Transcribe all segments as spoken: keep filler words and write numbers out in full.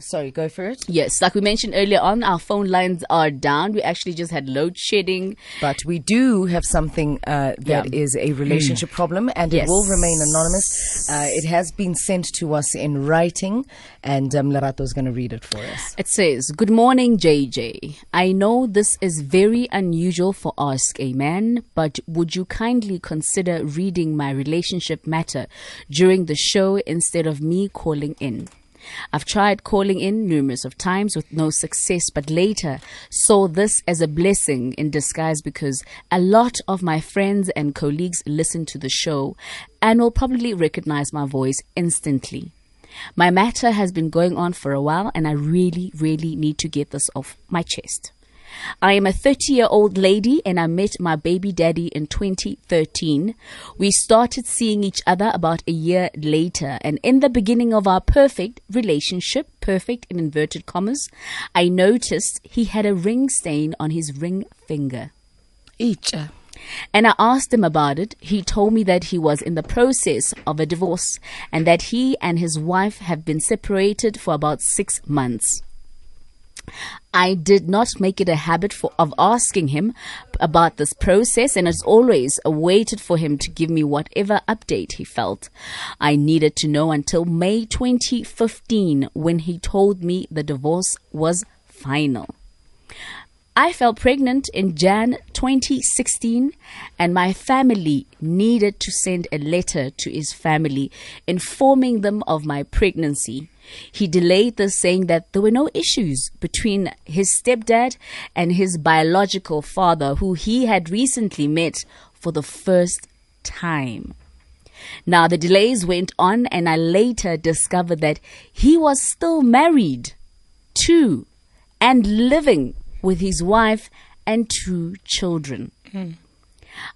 Sorry, go for it. Yes, like we mentioned earlier on, our phone lines are down. We actually just had load shedding. But we do have something uh, that yeah. is a relationship mm. problem, and yes. it will remain anonymous. Uh, it has been sent to us in writing, and um, Lerato is going to read it for us. It says, good morning, J J. I know this is very unusual for Ask a Man, but would you kindly consider reading my relationship matter during the show instead of me calling in? I've tried calling in numerous of times with no success, but later saw this as a blessing in disguise because a lot of my friends and colleagues listen to the show and will probably recognize my voice instantly. My matter has been going on for a while and I really, really need to get this off my chest. I am a thirty-year-old lady and I met my baby daddy in twenty thirteen. We started seeing each other about a year later, and in the beginning of our perfect relationship, perfect in inverted commas, I noticed he had a ring stain on his ring finger. Echa. And I asked him about it. He told me that he was in the process of a divorce and that he and his wife have been separated for about six months. I did not make it a habit for, of asking him about this process, and as always, waited for him to give me whatever update he felt I needed to know until May twenty fifteen, when he told me the divorce was final. I fell pregnant in January twenty sixteen, and my family needed to send a letter to his family informing them of my pregnancy. He delayed this, saying that there were no issues between his stepdad and his biological father, who he had recently met for the first time. Now, the delays went on, and I later discovered that he was still married to and living with his wife and two children. Mm.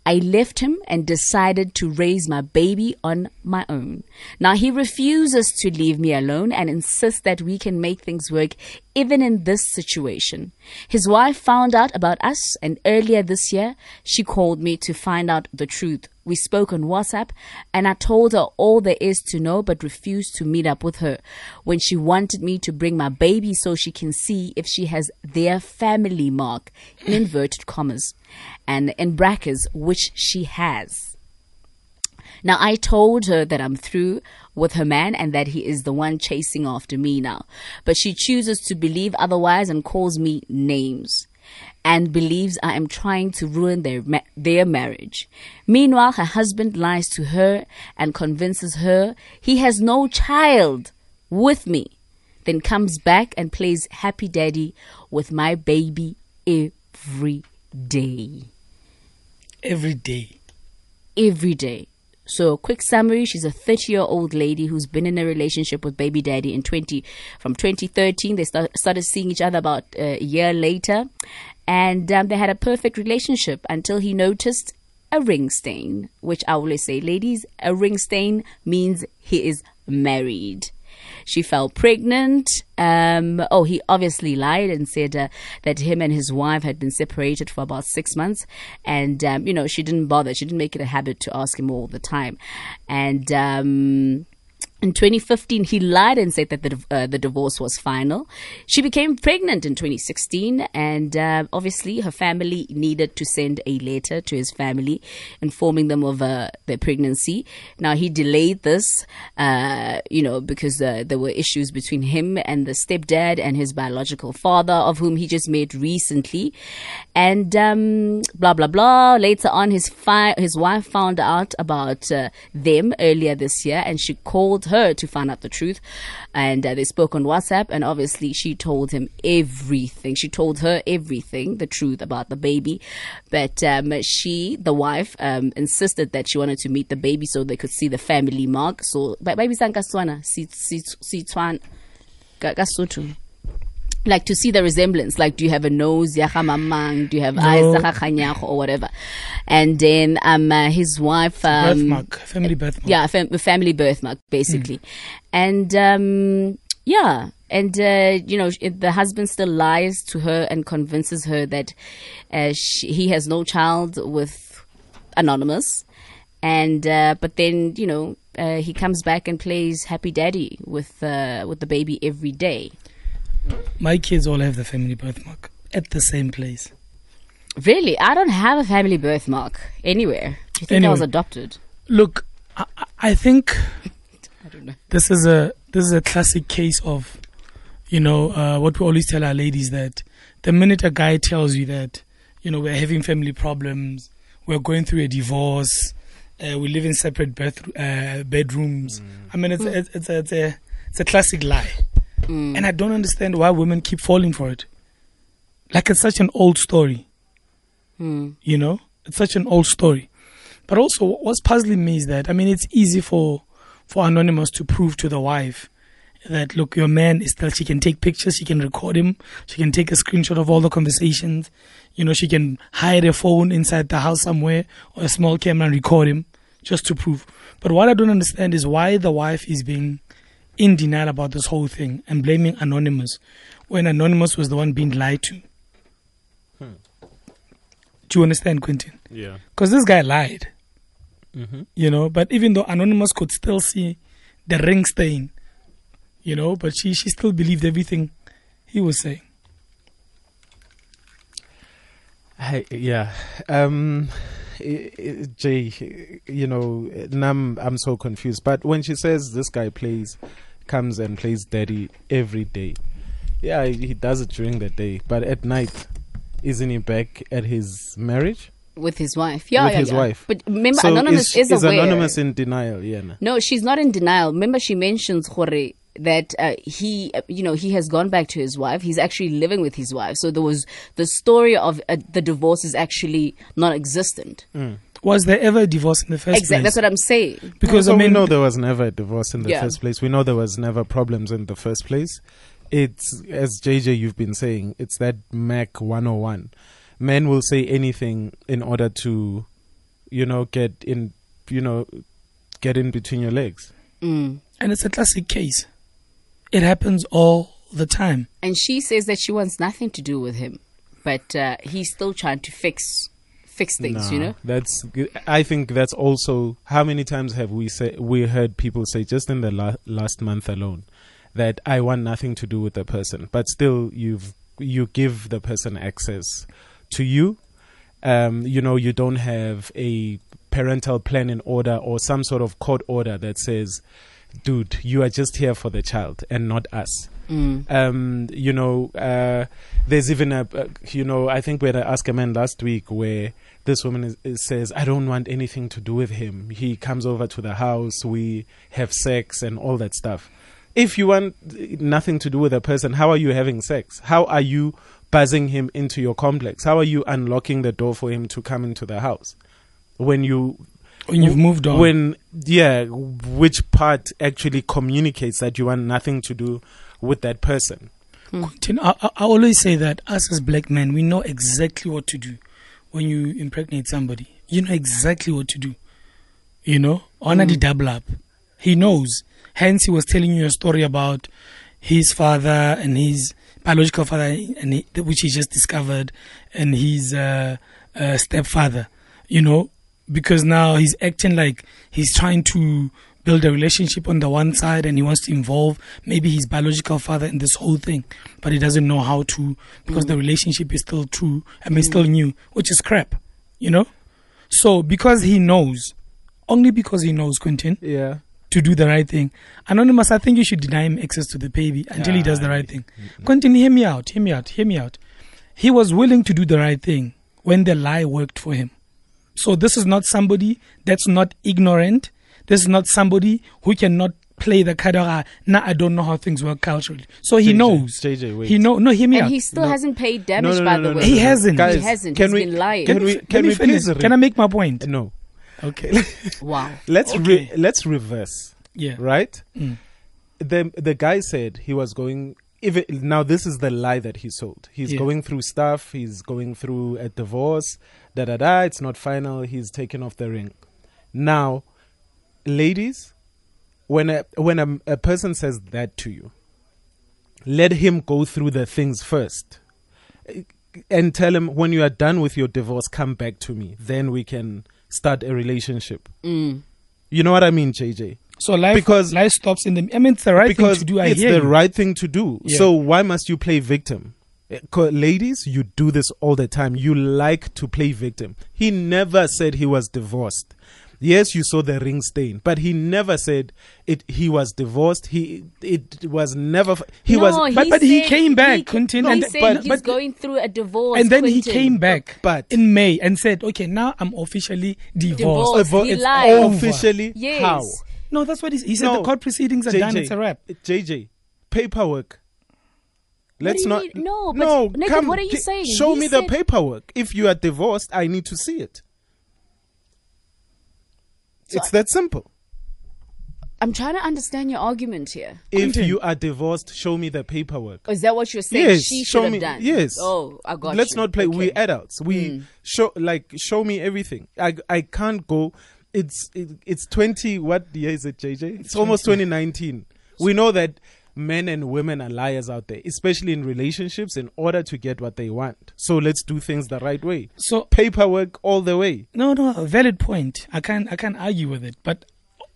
I left him and decided to raise my baby on my own. Now, he refuses to leave me alone and insists that we can make things work even in this situation. His wife found out about us, and earlier this year, she called me to find out the truth. We spoke on WhatsApp, and I told her all there is to know but refused to meet up with her when she wanted me to bring my baby so she can see if she has their family mark, in inverted commas, and in brackets, which she has. Now, I told her that I'm through with her man and that he is the one chasing after me now. But she chooses to believe otherwise and calls me names and believes I am trying to ruin their ma- their marriage. Meanwhile, her husband lies to her and convinces her he has no child with me, then comes back and plays happy daddy with my baby every day. Every day. Every day. So, quick summary, she's a thirty-year-old lady who's been in a relationship with baby daddy in twenty from twenty thirteen. They start, started seeing each other about uh, a year later, and um, they had a perfect relationship until he noticed a ring stain, which I always say, ladies, a ring stain means he is married. She fell pregnant. Um, oh, he obviously lied and said uh, that him and his wife had been separated for about six months. And, um, you know, she didn't bother. She didn't make it a habit to ask him all the time. And um, in twenty fifteen, he lied and said that the, uh, the divorce was final. She became pregnant in twenty sixteen. And uh, obviously, her family needed to send a letter to his family informing them of uh, their pregnancy. Now, he delayed this, uh, you know, because uh, there were issues between him and the stepdad and his biological father, of whom he just met recently. And um, blah, blah, blah. Later on, his, fi- his wife found out about uh, them earlier this year, and she called her. her to find out the truth, and uh, they spoke on WhatsApp, and obviously she told him everything she told her everything the truth about the baby, but um, she the wife um, insisted that she wanted to meet the baby so they could see the family mark. So baby Sankaswana, Sitwan, like to see the resemblance, like do you have a nose, do you have no. eyes, or whatever. And then um, uh, his wife... Um, birthmark, family birthmark. Yeah, fam- family birthmark, basically. Mm. And um, yeah, and uh, you know, the husband still lies to her and convinces her that uh, she, he has no child with Anonymous. And uh, but then, you know, uh, he comes back and plays happy daddy with uh, with the baby every day. My kids all have the family birthmark at the same place. Really? I don't have a family birthmark anywhere. Do you think anyway, I was adopted? Look, I, I think I don't know. This is a this is a classic case of, you know, uh, what we always tell our ladies, that the minute a guy tells you that, you know, we're having family problems, we're going through a divorce, uh, we live in separate birth, uh, bedrooms. Mm. I mean, it's mm. a, it's a, it's a it's a classic lie, mm. and I don't understand why women keep falling for it. Like, it's such an old story. Mm. You know, it's such an old story. But also, what's puzzling me is that, I mean, it's easy for for Anonymous to prove to the wife that, look, your man is still, she can take pictures, she can record him, she can take a screenshot of all the conversations, you know, she can hide a phone inside the house somewhere or a small camera and record him just to prove. But what I don't understand is why the wife is being in denial about this whole thing and blaming Anonymous when Anonymous was the one being lied to. Hmm. Do you understand, Quentin? Yeah. Because this guy lied. Mm-hmm. You know, but even though Anonymous could still see the ring stain, you know, but she, she still believed everything he was saying. Hey, yeah. Um, Jay, you know, I'm, I'm so confused. But when she says this guy plays, comes and plays daddy every day. Yeah, he does it during the day. But at night, isn't he back at his marriage? With his wife. Yeah, With yeah, his yeah. wife. But remember, so Anonymous is, is aware. Is Anonymous in denial? Yeah. No. no, she's not in denial. Remember, she mentions Jorge, that uh, he, uh, you know, he has gone back to his wife. He's actually living with his wife. So there was the story of uh, the divorce is actually non-existent. Mm. Was there ever a divorce in the first exactly, place? Exactly, that's what I'm saying. Because so I mean, we know there was never a divorce in the yeah. first place. We know there was never problems in the first place. It's, as J J, you've been saying, it's that Mac one oh one. Men will say anything in order to, you know, get in, you know, get in between your legs. Mm. And it's a classic case. It happens all the time. And she says that she wants nothing to do with him, but uh, he's still trying to fix fix things. No, you know, that's. I think that's also, how many times have we say we heard people say just in the la- last month alone that I want nothing to do with the person, but still you've you give the person access to you. Um, you know, you don't have a parental plan in order or some sort of court order that says, dude, you are just here for the child and not us. Mm. Um, you know, uh, there's even a, uh, you know, I think we had an Ask a Man last week where this woman is, is says, I don't want anything to do with him. He comes over to the house, we have sex and all that stuff. If you want nothing to do with a person, how are you having sex? How are you buzzing him into your complex? How are you unlocking the door for him to come into the house? When you... When you've moved on. When, yeah, which part actually communicates that you want nothing to do with that person? Mm. I, I, I always say that us as black men, we know exactly what to do when you impregnate somebody. You know exactly what to do. You know? Honor mm. the double up. He knows. Hence, he was telling you a story about his father and his biological father, and he, which he just discovered, and his uh, uh, stepfather, you know, because now he's acting like he's trying to build a relationship on the one side and he wants to involve maybe his biological father in this whole thing, but he doesn't know how to because mm. the relationship is still true, I mean, mm. still new, which is crap, you know? So because he knows, only because he knows, Quentin, yeah, to do the right thing. Anonymous, I think you should deny him access to the baby until ah, he does the right thing. Mm-hmm. Quentin, hear me out, hear me out, hear me out. He was willing to do the right thing when the lie worked for him. So this is not somebody that's not ignorant. This is not somebody who cannot play the card. Now nah, I don't know how things work culturally. So he J J, knows. J J, wait. He know. No, hear me and out. And he still no. hasn't paid damage. No, no, by no, no, the way. No, no, he hasn't. Guys, he hasn't. Can He's we, been lying. Can we? Can, can we finish? finish? Can I make my point? No. Okay. Wow. Let's okay. Re- let's reverse. Yeah. Right? Mm. The the guy said he was going even now this is the lie that he sold. He's yeah. going through stuff, he's going through a divorce, da da da, it's not final, he's taking off the ring. Now, ladies, when a when a, a person says that to you, let him go through the things first. And tell him, when you are done with your divorce, come back to me. Then we can start a relationship. Mm. You know what I mean, J J? So life, because life stops in the. I mean, it's the right thing to do. I it's hear the you. right thing to do. Yeah. So why must you play victim? Ladies, you do this all the time. You like to play victim. He never said he was divorced. Yes, you saw the ring stain, but he never said it. He was divorced. He it was never. He no, was, he but, but he came back. He, Quentin, he and said but, he's but, going through a divorce, and then Quentin. he came back, but in May and said, "Okay, now I'm officially divorced." divorced. He it's lied. Officially, yes. How? No, that's what he said. He said no, the court proceedings are J J, done. It's a wrap. J J, paperwork. Let's not. Mean? No, but no. Naked, come, what are you saying? Show he me said, the paperwork. If you are divorced, I need to see it. So it's I, that simple. I'm trying to understand your argument here. If Quentin. you are divorced, show me the paperwork. Oh, is that what you're saying? Yes, she should show have me, done. Yes. Oh, I got Let's you. not play. Okay. We're adults. We mm. show like show me everything. I I can't go. It's it, it's twenty. What year is it, J J? It's almost twenty nineteen. We know that men and women are liars out there, especially in relationships, in order to get what they want. So let's do things the right way. So paperwork all the way. No, no, a valid point. I can't, I can't argue with it. But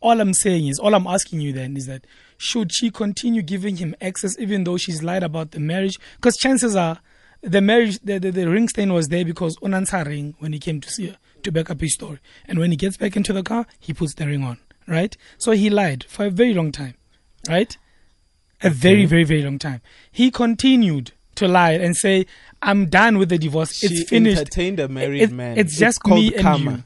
all I'm saying is, all I'm asking you then is that should she continue giving him access even though she's lied about the marriage? Because chances are the marriage, the, the, the ring stain was there because Onansa ring when he came to see her to back up his story. And when he gets back into the car, he puts the ring on, right? So he lied for a very long time, right? A very, very, very long time. He continued to lie and say, "I'm done with the divorce. She it's finished." Entertained a married it, man. It's just it's me and karma. you.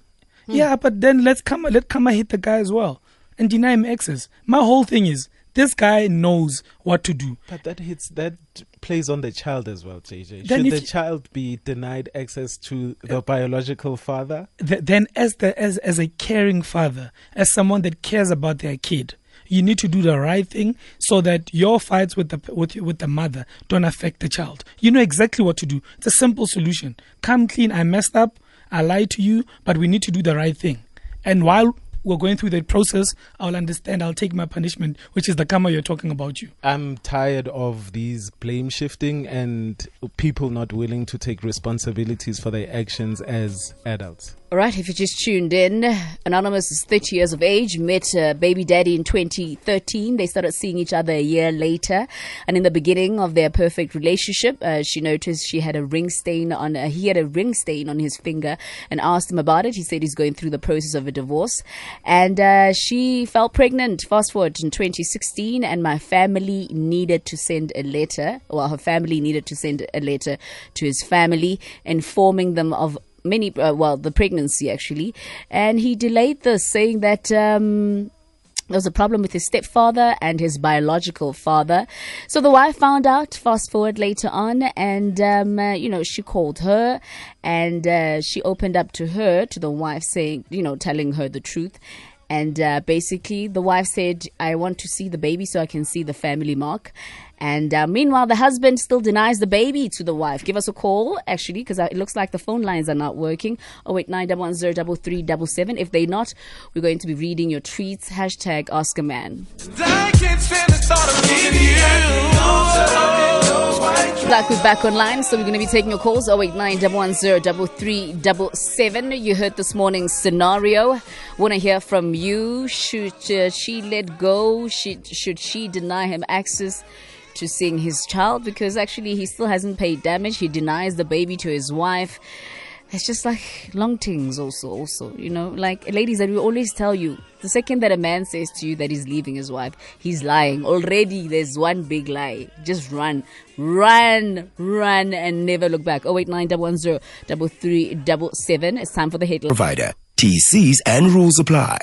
Hmm. Yeah, but then let karma let karma hit the guy as well and deny him access. My whole thing is this guy knows what to do. But that hits that plays on the child as well, J J. Then Should the you, child be denied access to the uh, biological father? Th then, as the as as a caring father, as someone that cares about their kid, you need to do the right thing so that your fights with the with with the mother don't affect the child. You know exactly what to do. It's a simple solution. Come clean. I messed up. I lied to you, but we need to do the right thing. And while we're going through that process, I'll understand. I'll take my punishment, which is the karma you're talking about. You. I'm tired of these blame shifting and people not willing to take responsibilities for their actions as adults. All right, if you just tuned in, Anonymous is thirty years of age, met uh, baby daddy in twenty thirteen. They started seeing each other a year later. And in the beginning of their perfect relationship, uh, she noticed she had a ring stain on, uh, he had a ring stain on his finger and asked him about it. He said he's going through the process of a divorce. And uh, she fell pregnant, fast forward in twenty sixteen, and my family needed to send a letter, well, her family needed to send a letter to his family informing them of Many, uh, well, the pregnancy actually, and he delayed this, saying that um, there was a problem with his stepfather and his biological father. So the wife found out. Fast forward later on, and um, uh, you know, she called her, and uh, she opened up to her, to the wife, saying, you know, telling her the truth. And uh, basically, the wife said, "I want to see the baby so I can see the family mark." And uh, meanwhile, the husband still denies the baby to the wife. Give us a call, actually, because it looks like the phone lines are not working. oh eight nine one one zero three three seven seven. If they're not, we're going to be reading your tweets. Hashtag Ask a Man. Like we're back online, so we're going to be taking your calls. oh eight nine one one zero three three seven seven. You heard this morning's scenario. Want to hear from you. Should uh, she let go? Should, should she deny him access to seeing his child? Because actually he still hasn't paid damage. He denies the baby to his wife. It's just like long things also, also, you know, like ladies, that we always tell you, the second that a man says to you that he's leaving his wife, he's lying. Already there's one big lie. Just run, run, run and never look back. oh eight nine one one zero three three seven seven. It's time for the headline. Provider, T Cs and rules apply.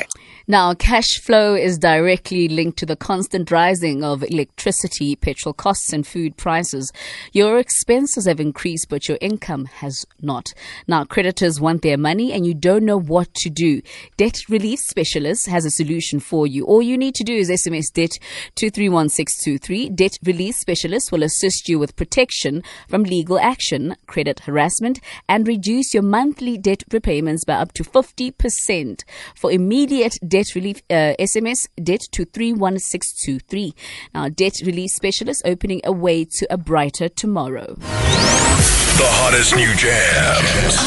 Now, cash flow is directly linked to the constant rising of electricity, petrol costs and food prices. Your expenses have increased, but your income has not. Now, creditors want their money and you don't know what to do. Debt Relief Specialist has a solution for you. All you need to do is S M S DEBT to three one six two three. Debt Relief Specialist will assist you with protection from legal action, credit harassment, and reduce your monthly debt repayments by up to fifty percent. For immediate debt relief, uh, S M S DEBT to three one six two three. Now, Debt Relief Specialist, opening a way to a brighter tomorrow. The hottest new jams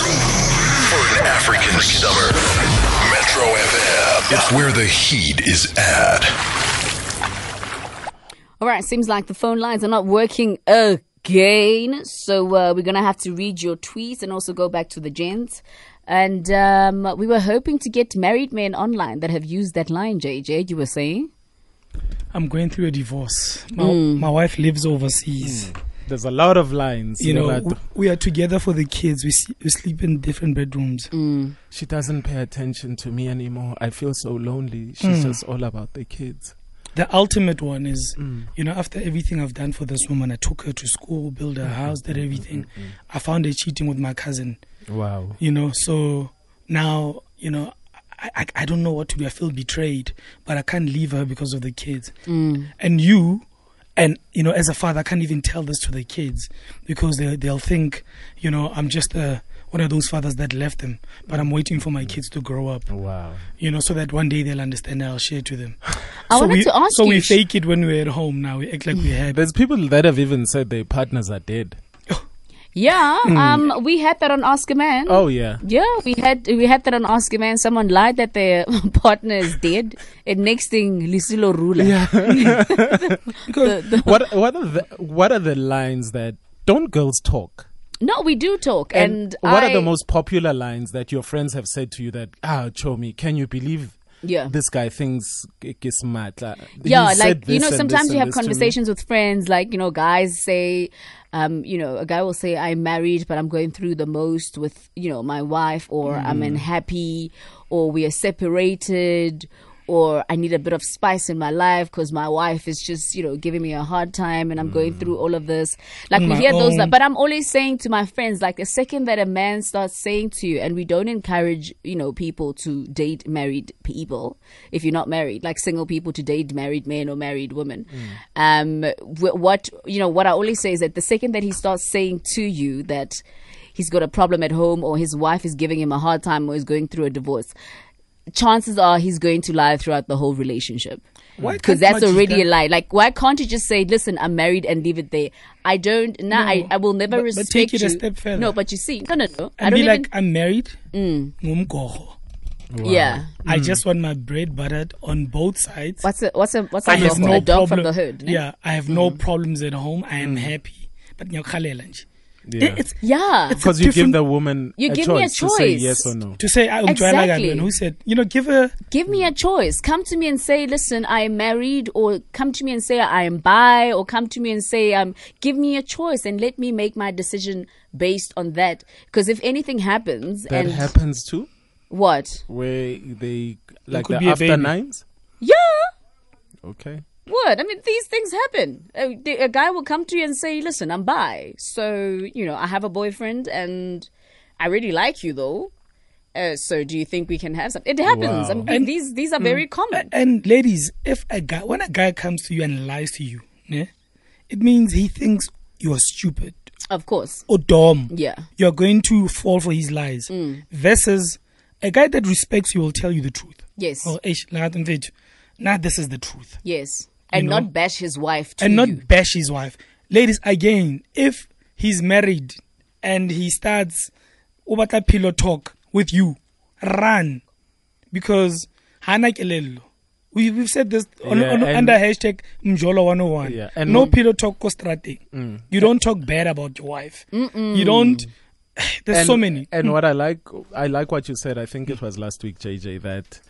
for an African summer. Metro F M. It's where the heat is at. All right, seems like the phone lines are not working again. So uh, we're going to have to read your tweets and also go back to the gents. And um, we were hoping to get married men online that have used that line, J J, you were saying? I'm going through a divorce. My, mm. my wife lives overseas. Mm. There's a lot of lines. You know, w- we are together for the kids. We, see, we sleep in different bedrooms. Mm. She doesn't pay attention to me anymore. I feel so lonely. She's mm. just all about the kids. The ultimate one is, mm. you know, after everything I've done for this woman, I took her to school, built her house, did everything. Mm-hmm. I found her cheating with my cousin. Wow. You know, so now, you know, I, I, I don't know what to do. I feel betrayed, but I can't leave her because of the kids. Mm. And you... And, you know, as a father, I can't even tell this to the kids because they, they'll think, you know, I'm just uh, one of those fathers that left them. But I'm waiting for my kids to grow up. Wow. You know, so that one day they'll understand and I'll share to them. I so wanted we, to ask so you. So we fake it when we're at home now. We act like we're happy. There's people that have even said their partners are dead. Yeah, mm. um, we had that on Ask a Man. Oh yeah, yeah, we had we had that on Ask a Man. Someone lied that their partner is dead, and next thing, Lisilo Rula. Yeah. Because the, the what what are the what are the lines that don't girls talk? No, we do talk. And, and what I, are the most popular lines that your friends have said to you that ah, Chomi, can you believe? Yeah, this guy thinks it's mad. Like, yeah, like, you know, sometimes you have conversations with friends, like, you know, guys say, um, you know, a guy will say, I'm married, but I'm going through the most with, you know, my wife, or mm. I'm unhappy, or we are separated, or I need a bit of spice in my life because my wife is just, you know, giving me a hard time and I'm mm. going through all of this. Like, we hear those, like, but I'm always saying to my friends, like, the second that a man starts saying to you, and we don't encourage, you know, people to date married people if you're not married, like single people to date married men or married women. Mm. Um, what, you know, what I always say is that the second that he starts saying to you that he's got a problem at home or his wife is giving him a hard time or is going through a divorce, chances are he's going to lie throughout the whole relationship. Because that's already a lie. Like, why can't you just say, listen, I'm married, and leave it there? I don't, nah, no, I, I will never but, respect you. But take it you. a step further. No, but you see, no, no, no. And I don't be even, like, I'm married. Mm. Wow. Yeah. I mm. just want my bread buttered on both sides. What's a, what's a, what's I a, dog, no a dog from the hood? Né? Yeah, I have mm. no problems at home. I am mm. happy. But nyokalelanj. Yeah, because yeah. you give the woman you a give choice, me a choice to say yes or no. To say I exactly. Who said, you know, give her give me a choice. Come to me and say, listen, I am married, or come to me and say I am bi, or come to me and say um, give me a choice and let me make my decision based on that. Because if anything happens, that and happens too. What? Where they like the after nines? Yeah. Okay. What? I mean, these things happen. A, a guy will come to you and say, listen, I'm bi. So, you know, I have a boyfriend and I really like you, though. Uh, so do you think we can have some? It happens. Wow. I mean, and, these these are mm, very common. And ladies, if a guy, when a guy comes to you and lies to you, yeah, it means he thinks you're stupid. Of course. Or dumb. Yeah. You're going to fall for his lies. Mm. Versus a guy that respects you will tell you the truth. Yes. Or, nah, this is the truth. Yes. And you know? not bash his wife too. And not you. bash his wife. Ladies, again, if he's married and he starts ubata pillow talk with you, run. Because hana kelelo. We, we've said this on, yeah, on, and, under hashtag Mjolo one oh one. Yeah, and no mm. pillow talk kostrate. Mm. You don't talk bad about your wife. Mm-mm. You don't. There's and, so many. And mm. what I like, I like what you said. I think it was last week, J J, that...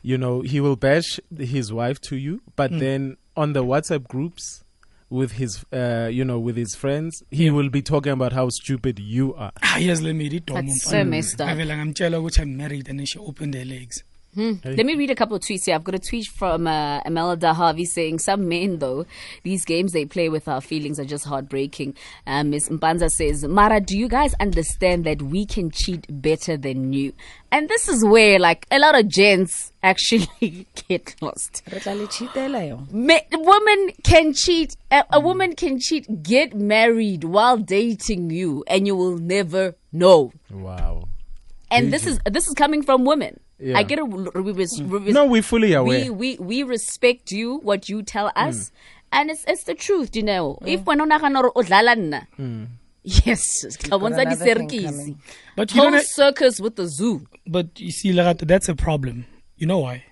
You know, he will bash his wife to you, but mm. then on the WhatsApp groups with his, uh, you know, with his friends, he yeah. will be talking about how stupid you are. Ah, yes, let me read. That's so messed up. I'm jealous, which I'm married, and then she opened her legs. Hmm. Hey. Let me read a couple of tweets here. I've got a tweet from uh, Imelda Harvey saying, some men, though, these games they play with our feelings are just heartbreaking. Uh, Miz Mpanza says, Mara, do you guys understand that we can cheat better than you? And this is where, like, a lot of gents actually get lost. Me- women can cheat. A-, a woman can cheat. Get married while dating you, and you will never know. Wow. And this is this is coming from women. Yeah. I get a we res, res, no, we're fully aware. We, we we respect you, what you tell us, mm. and it's it's the truth, you know. Mm. If we're not going to Yes, but you whole know, circus with the zoo. But you see, Lerato, that's a problem. You know why?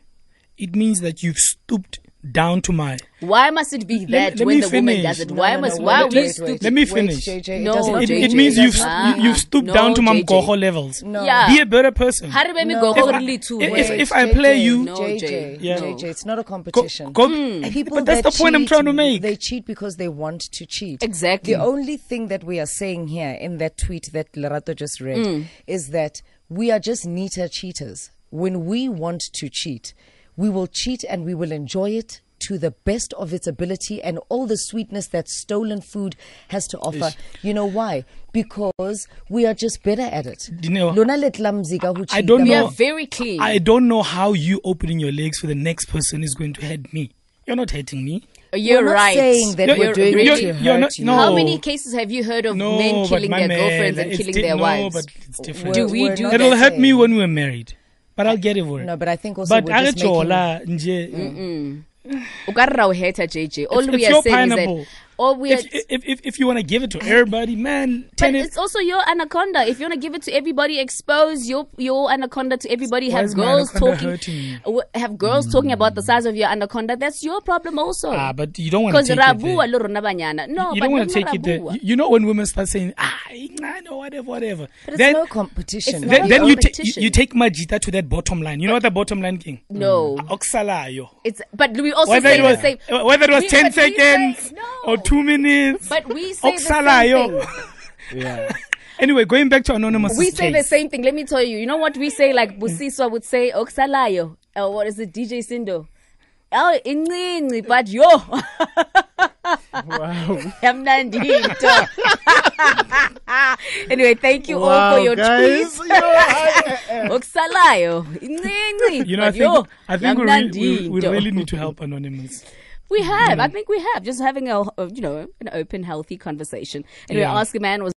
It means that you've stooped down to my. Why must it be that let, when let the finish. Woman does it? No, why no, must no, why wait, wait, wait, Let me finish. Wait, J J, no, it, J J, it means you've you, you've stooped no, down to my Goho levels. No. Yeah. Be a better person. How do we go really too? If, wait, if I play J J, you, no, J J, yeah. J J, it's not a competition. Go, go, mm. People but that's that the point cheat, I'm trying to make. They cheat because they want to cheat. Exactly. The only thing that we are saying here in that tweet that Lerato just read is that we are just neater cheaters. When we want to cheat, we will cheat and we will enjoy it to the best of its ability and all the sweetness that stolen food has to offer. Ish. You know why? Because we are just better at it. You know, I don't know. We are very clean. I don't know how you opening your legs for the next person is going to hurt me. You're not hurting me. You're we're right. Not saying that you're, we're doing you're, it to you're hurt not, you. No. How many cases have you heard of no, men killing their man, girlfriends and killing di- their no, wives? No, but it's different. Do we do It'll that hurt thing. Me when we're married. But I'll get it for it. No, but I think also but we're just making... J J. All it's, we it's are saying pineapple. Is that all we are if, if, if, if you want to give it to everybody, man. But it. It's also your anaconda. If you want to give it to everybody, expose your your anaconda to everybody. Why have girls talking, have girls mm. talking about the size of your anaconda. That's your problem also. Ah, but you don't want to take it there. No, you don't want to take it there. You know when women start saying, ah, I know whatever, whatever. But it's then, no competition. It's then, then competition. You take you take Majita to that bottom line. You but, know what the bottom line king? No. Oxalayo. It's but we also whether say it was the same. Whether it was we, ten seconds say, no. or two minutes. But we say Oxalayo. The same thing. Yeah. Anyway, going back to Anonymous. We say case. The same thing. Let me tell you. You know what we say? Like Busiswa would say Oxalayo. Uh, what is it? D J Sindo. Oh, inini, but yo. Wow. Anyway, thank you wow, all for your guys. Tweets. You know, I think, I think we, we, we really need to help Anonymous. We have. Yeah. I think we have. Just having a, you know, an open, healthy conversation. Anyway, yeah. Ask a Man was